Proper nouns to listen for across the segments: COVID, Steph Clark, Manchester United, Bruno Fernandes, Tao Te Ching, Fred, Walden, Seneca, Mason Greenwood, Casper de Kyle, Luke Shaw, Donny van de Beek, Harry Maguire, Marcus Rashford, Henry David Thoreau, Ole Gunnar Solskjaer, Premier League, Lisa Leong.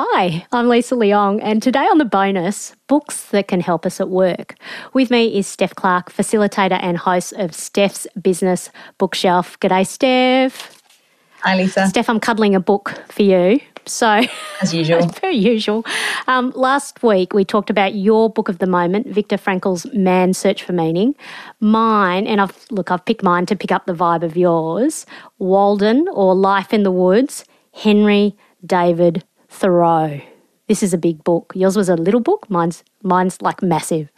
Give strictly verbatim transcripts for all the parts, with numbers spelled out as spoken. Hi, I'm Lisa Leong, and today on The Bonus, books that can help us at work. With me is Steph Clark, facilitator and host of Steph's Business Bookshelf. G'day, Steph. Hi, Lisa. Steph, I'm cuddling a book for you. So, as usual. As per usual. Um, last week, we talked about your book of the moment, Viktor Frankl's Man's Search for Meaning. Mine, and I've look, I've picked mine to pick up the vibe of yours, Walden or Life in the Woods, Henry David Thoreau. This is a big book. Yours was a little book. Mine's mine's like massive.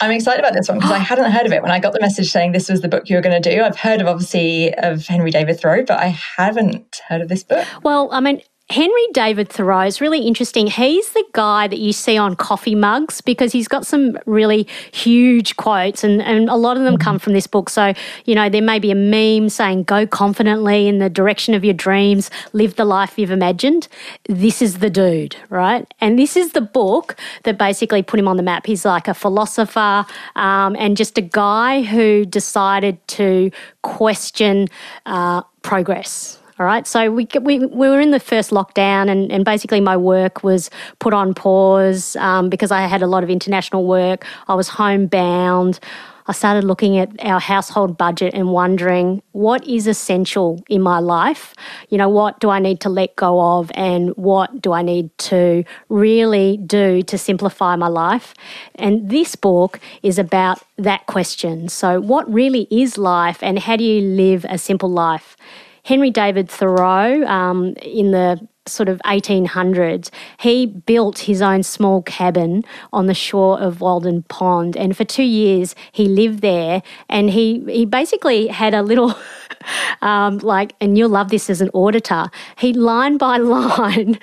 I'm excited about this one because I hadn't heard of it when I got the message saying this was the book you were going to do. I've heard of, obviously, of Henry David Thoreau, but I haven't heard of this book. Well, I mean, Henry David Thoreau is really interesting. He's the guy that you see on coffee mugs because he's got some really huge quotes and, and a lot of them come from this book. So, you know, there may be a meme saying, go confidently in the direction of your dreams, live the life you've imagined. This is the dude, right? And this is the book that basically put him on the map. He's like a philosopher um, and just a guy who decided to question uh, progress. All right, so we we we were in the first lockdown and, and basically my work was put on pause um, because I had a lot of international work. I was homebound. I started looking at our household budget and wondering what is essential in my life? You know, what do I need to let go of and what do I need to really do to simplify my life? And this book is about that question. So what really is life and how do you live a simple life? Henry David Thoreau, um, in the sort of eighteen hundreds, he built his own small cabin on the shore of Walden Pond, and for two years he lived there. And he he basically had a little, um, like, and you'll love this as an auditor. He line by line,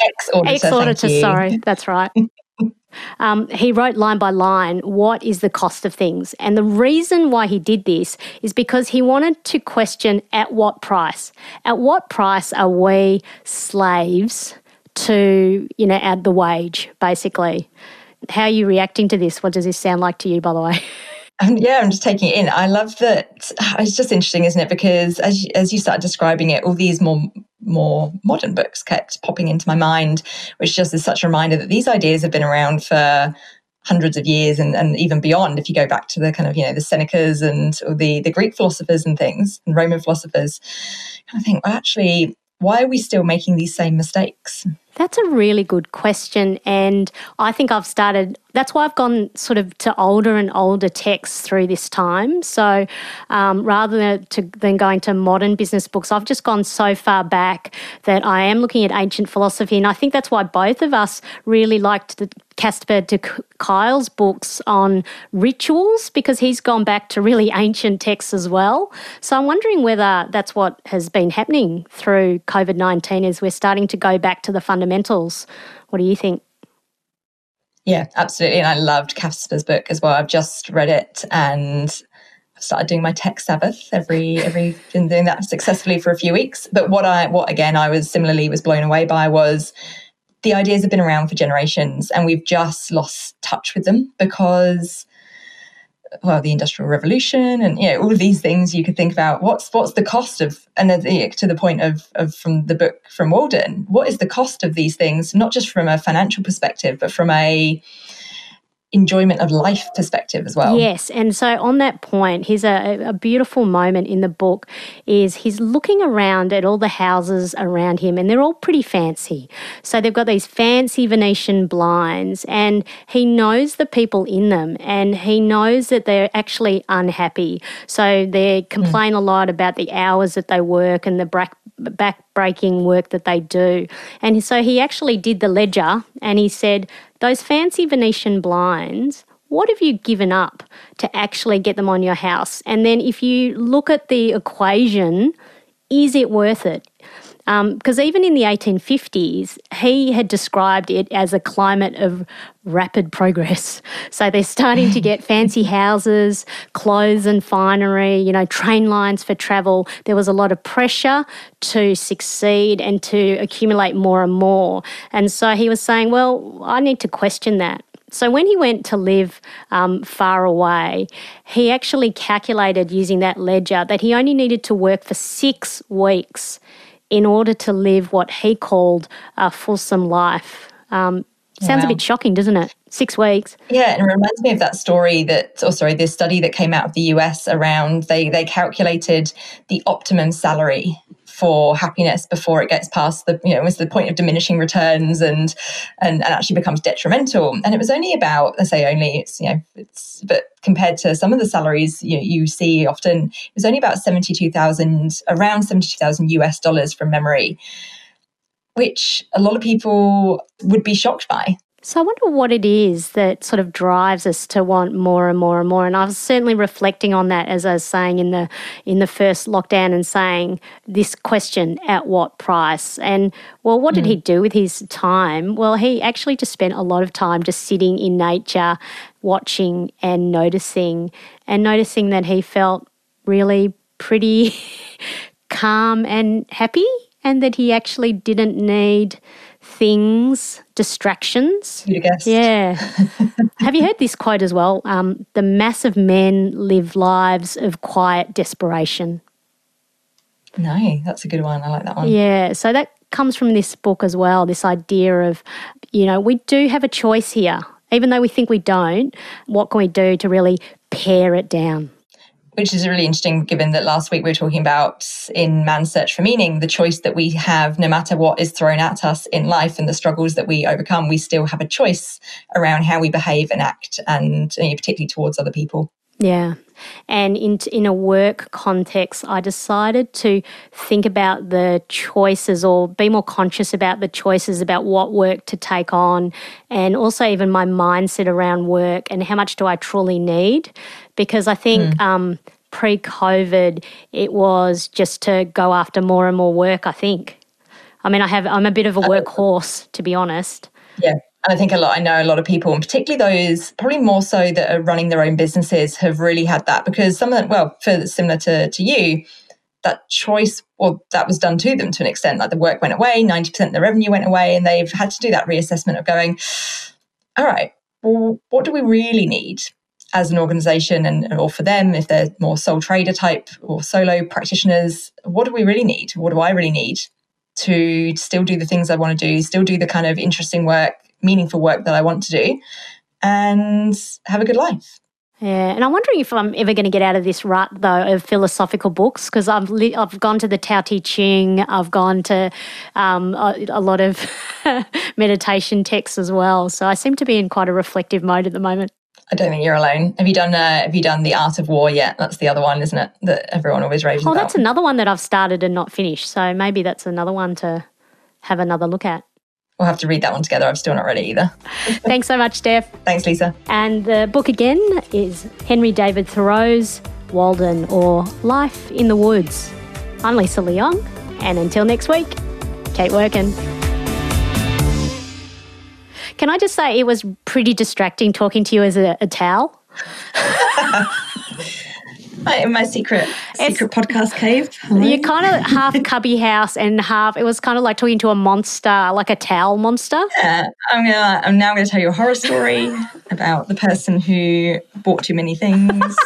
ex-auditor, ex-auditor. Sorry, that's right. Um, he wrote line by line, what is the cost of things? And the reason why he did this is because he wanted to question at what price? At what price are we slaves to, you know, at the wage, basically? How are you reacting to this? What does this sound like to you, by the way? Um, yeah, I'm just taking it in. I love that. It's just interesting, isn't it? Because as you, as you start describing it, all these more more modern books kept popping into my mind, which just is such a reminder that these ideas have been around for hundreds of years and, and even beyond. If you go back to the kind of, you know, the Senecas and or the, the Greek philosophers and things, and Roman philosophers, I think, well, actually, why are we still making these same mistakes? That's a really good question. And I think I've started, that's why I've gone sort of to older and older texts through this time. So um, rather than, to, than going to modern business books, I've just gone so far back that I am looking at ancient philosophy. And I think that's why both of us really liked the Casper de Kyle's books on rituals, because he's gone back to really ancient texts as well. So I'm wondering whether that's what has been happening through COVID nineteen is we're starting to go back to the fundamentals. Fundamentals. What do you think? Yeah, absolutely. And I loved Casper's book as well. I've just read it and I've started doing my tech Sabbath every, every, been doing that successfully for a few weeks. But what I, what again, I was similarly was blown away by was the ideas have been around for generations and we've just lost touch with them because, well, the Industrial Revolution and, you know, all of these things you could think about. What's what's the cost of, and the, to the point of, of from the book from Walden, what is the cost of these things, not just from a financial perspective, but from a enjoyment of life perspective as well. Yes, and so on that point, here's a, a beautiful moment in the book is he's looking around at all the houses around him and they're all pretty fancy. So they've got these fancy Venetian blinds and he knows the people in them and he knows that they're actually unhappy. So they complain mm. a lot about the hours that they work and the back backbreaking work that they do. And so he actually did the ledger and he said, those fancy Venetian blinds, what have you given up to actually get them on your house? And then if you look at the equation, is it worth it? Because um, even in the eighteen fifties, he had described it as a climate of rapid progress. So they're starting to get fancy houses, clothes and finery, you know, train lines for travel. There was a lot of pressure to succeed and to accumulate more and more. And so he was saying, well, I need to question that. So when he went to live um, far away, he actually calculated using that ledger that he only needed to work for six weeks in order to live what he called a fulsome life. Um, sounds wow. a bit shocking, doesn't it? Six weeks. Yeah, and it reminds me of that story that, oh, sorry, this study that came out of the U S around, they they calculated the optimum salary for happiness before it gets past the, you know, it's the point of diminishing returns and, and, and actually becomes detrimental. And it was only about, I say only, it's, you know, it's, but compared to some of the salaries you, you see often, it was only about seventy-two thousand, around seventy-two thousand U S dollars from memory, which a lot of people would be shocked by. So I wonder what it is that sort of drives us to want more and more and more. And I was certainly reflecting on that as I was saying in the in the first lockdown and saying this question, at what price? And, well, what mm. did he do with his time? Well, he actually just spent a lot of time just sitting in nature, watching and noticing, and noticing that he felt really pretty calm and happy, and that he actually didn't need things, distractions. You guessed. Yeah. Have you heard this quote as well? Um, the mass of men live lives of quiet desperation. No, that's a good one. I like that one. Yeah. So that comes from this book as well, this idea of, you know, we do have a choice here. Even though we think we don't, what can we do to really pare it down? Which is really interesting, given that last week we were talking about in Man's Search for Meaning, the choice that we have, no matter what is thrown at us in life and the struggles that we overcome, we still have a choice around how we behave and act, and you know, particularly towards other people. Yeah. And in in a work context, I decided to think about the choices, or be more conscious about the choices about what work to take on, and also even my mindset around work and how much do I truly need, because I think mm. um, pre-COVID it was just to go after more and more work, I think. I mean, I have, I'm a bit of a workhorse, to be honest. Yeah. And I think a lot, I know a lot of people, and particularly those probably more so that are running their own businesses, have really had that, because some of them, well, for, similar to, to you, that choice, well, that was done to them to an extent. Like the work went away, ninety percent of the revenue went away, and they've had to do that reassessment of going, all right, well, what do we really need as an organisation, and or for them if they're more sole trader type or solo practitioners, what do we really need? What do I really need to still do the things I want to do, still do the kind of interesting work, meaningful work that I want to do, and have a good life. Yeah, and I'm wondering if I'm ever going to get out of this rut, though, of philosophical books, because I've li- I've gone to the Tao Te Ching, I've gone to um, a, a lot of meditation texts as well. So I seem to be in quite a reflective mode at the moment. I don't think you're alone. Have you done uh, Have you done The Art of War yet? That's the other one, isn't it, that everyone always raves oh, about? Oh, that's another one that I've started and not finished. So maybe that's another one to have another look at. We'll have to read that one together. I'm still not ready either. Thanks so much, Steph. Thanks, Lisa. And the book again is Henry David Thoreau's Walden, or Life in the Woods. I'm Lisa Leong, and until next week, keep working. Can I just say it was pretty distracting talking to you as a, a towel? In my secret secret it's, podcast cave. Hello. You're kind of half cubby house and half, it was kind of like talking to a monster, like a towel monster. Yeah, I'm gonna, I'm now going to tell you a horror story about the person who bought too many things.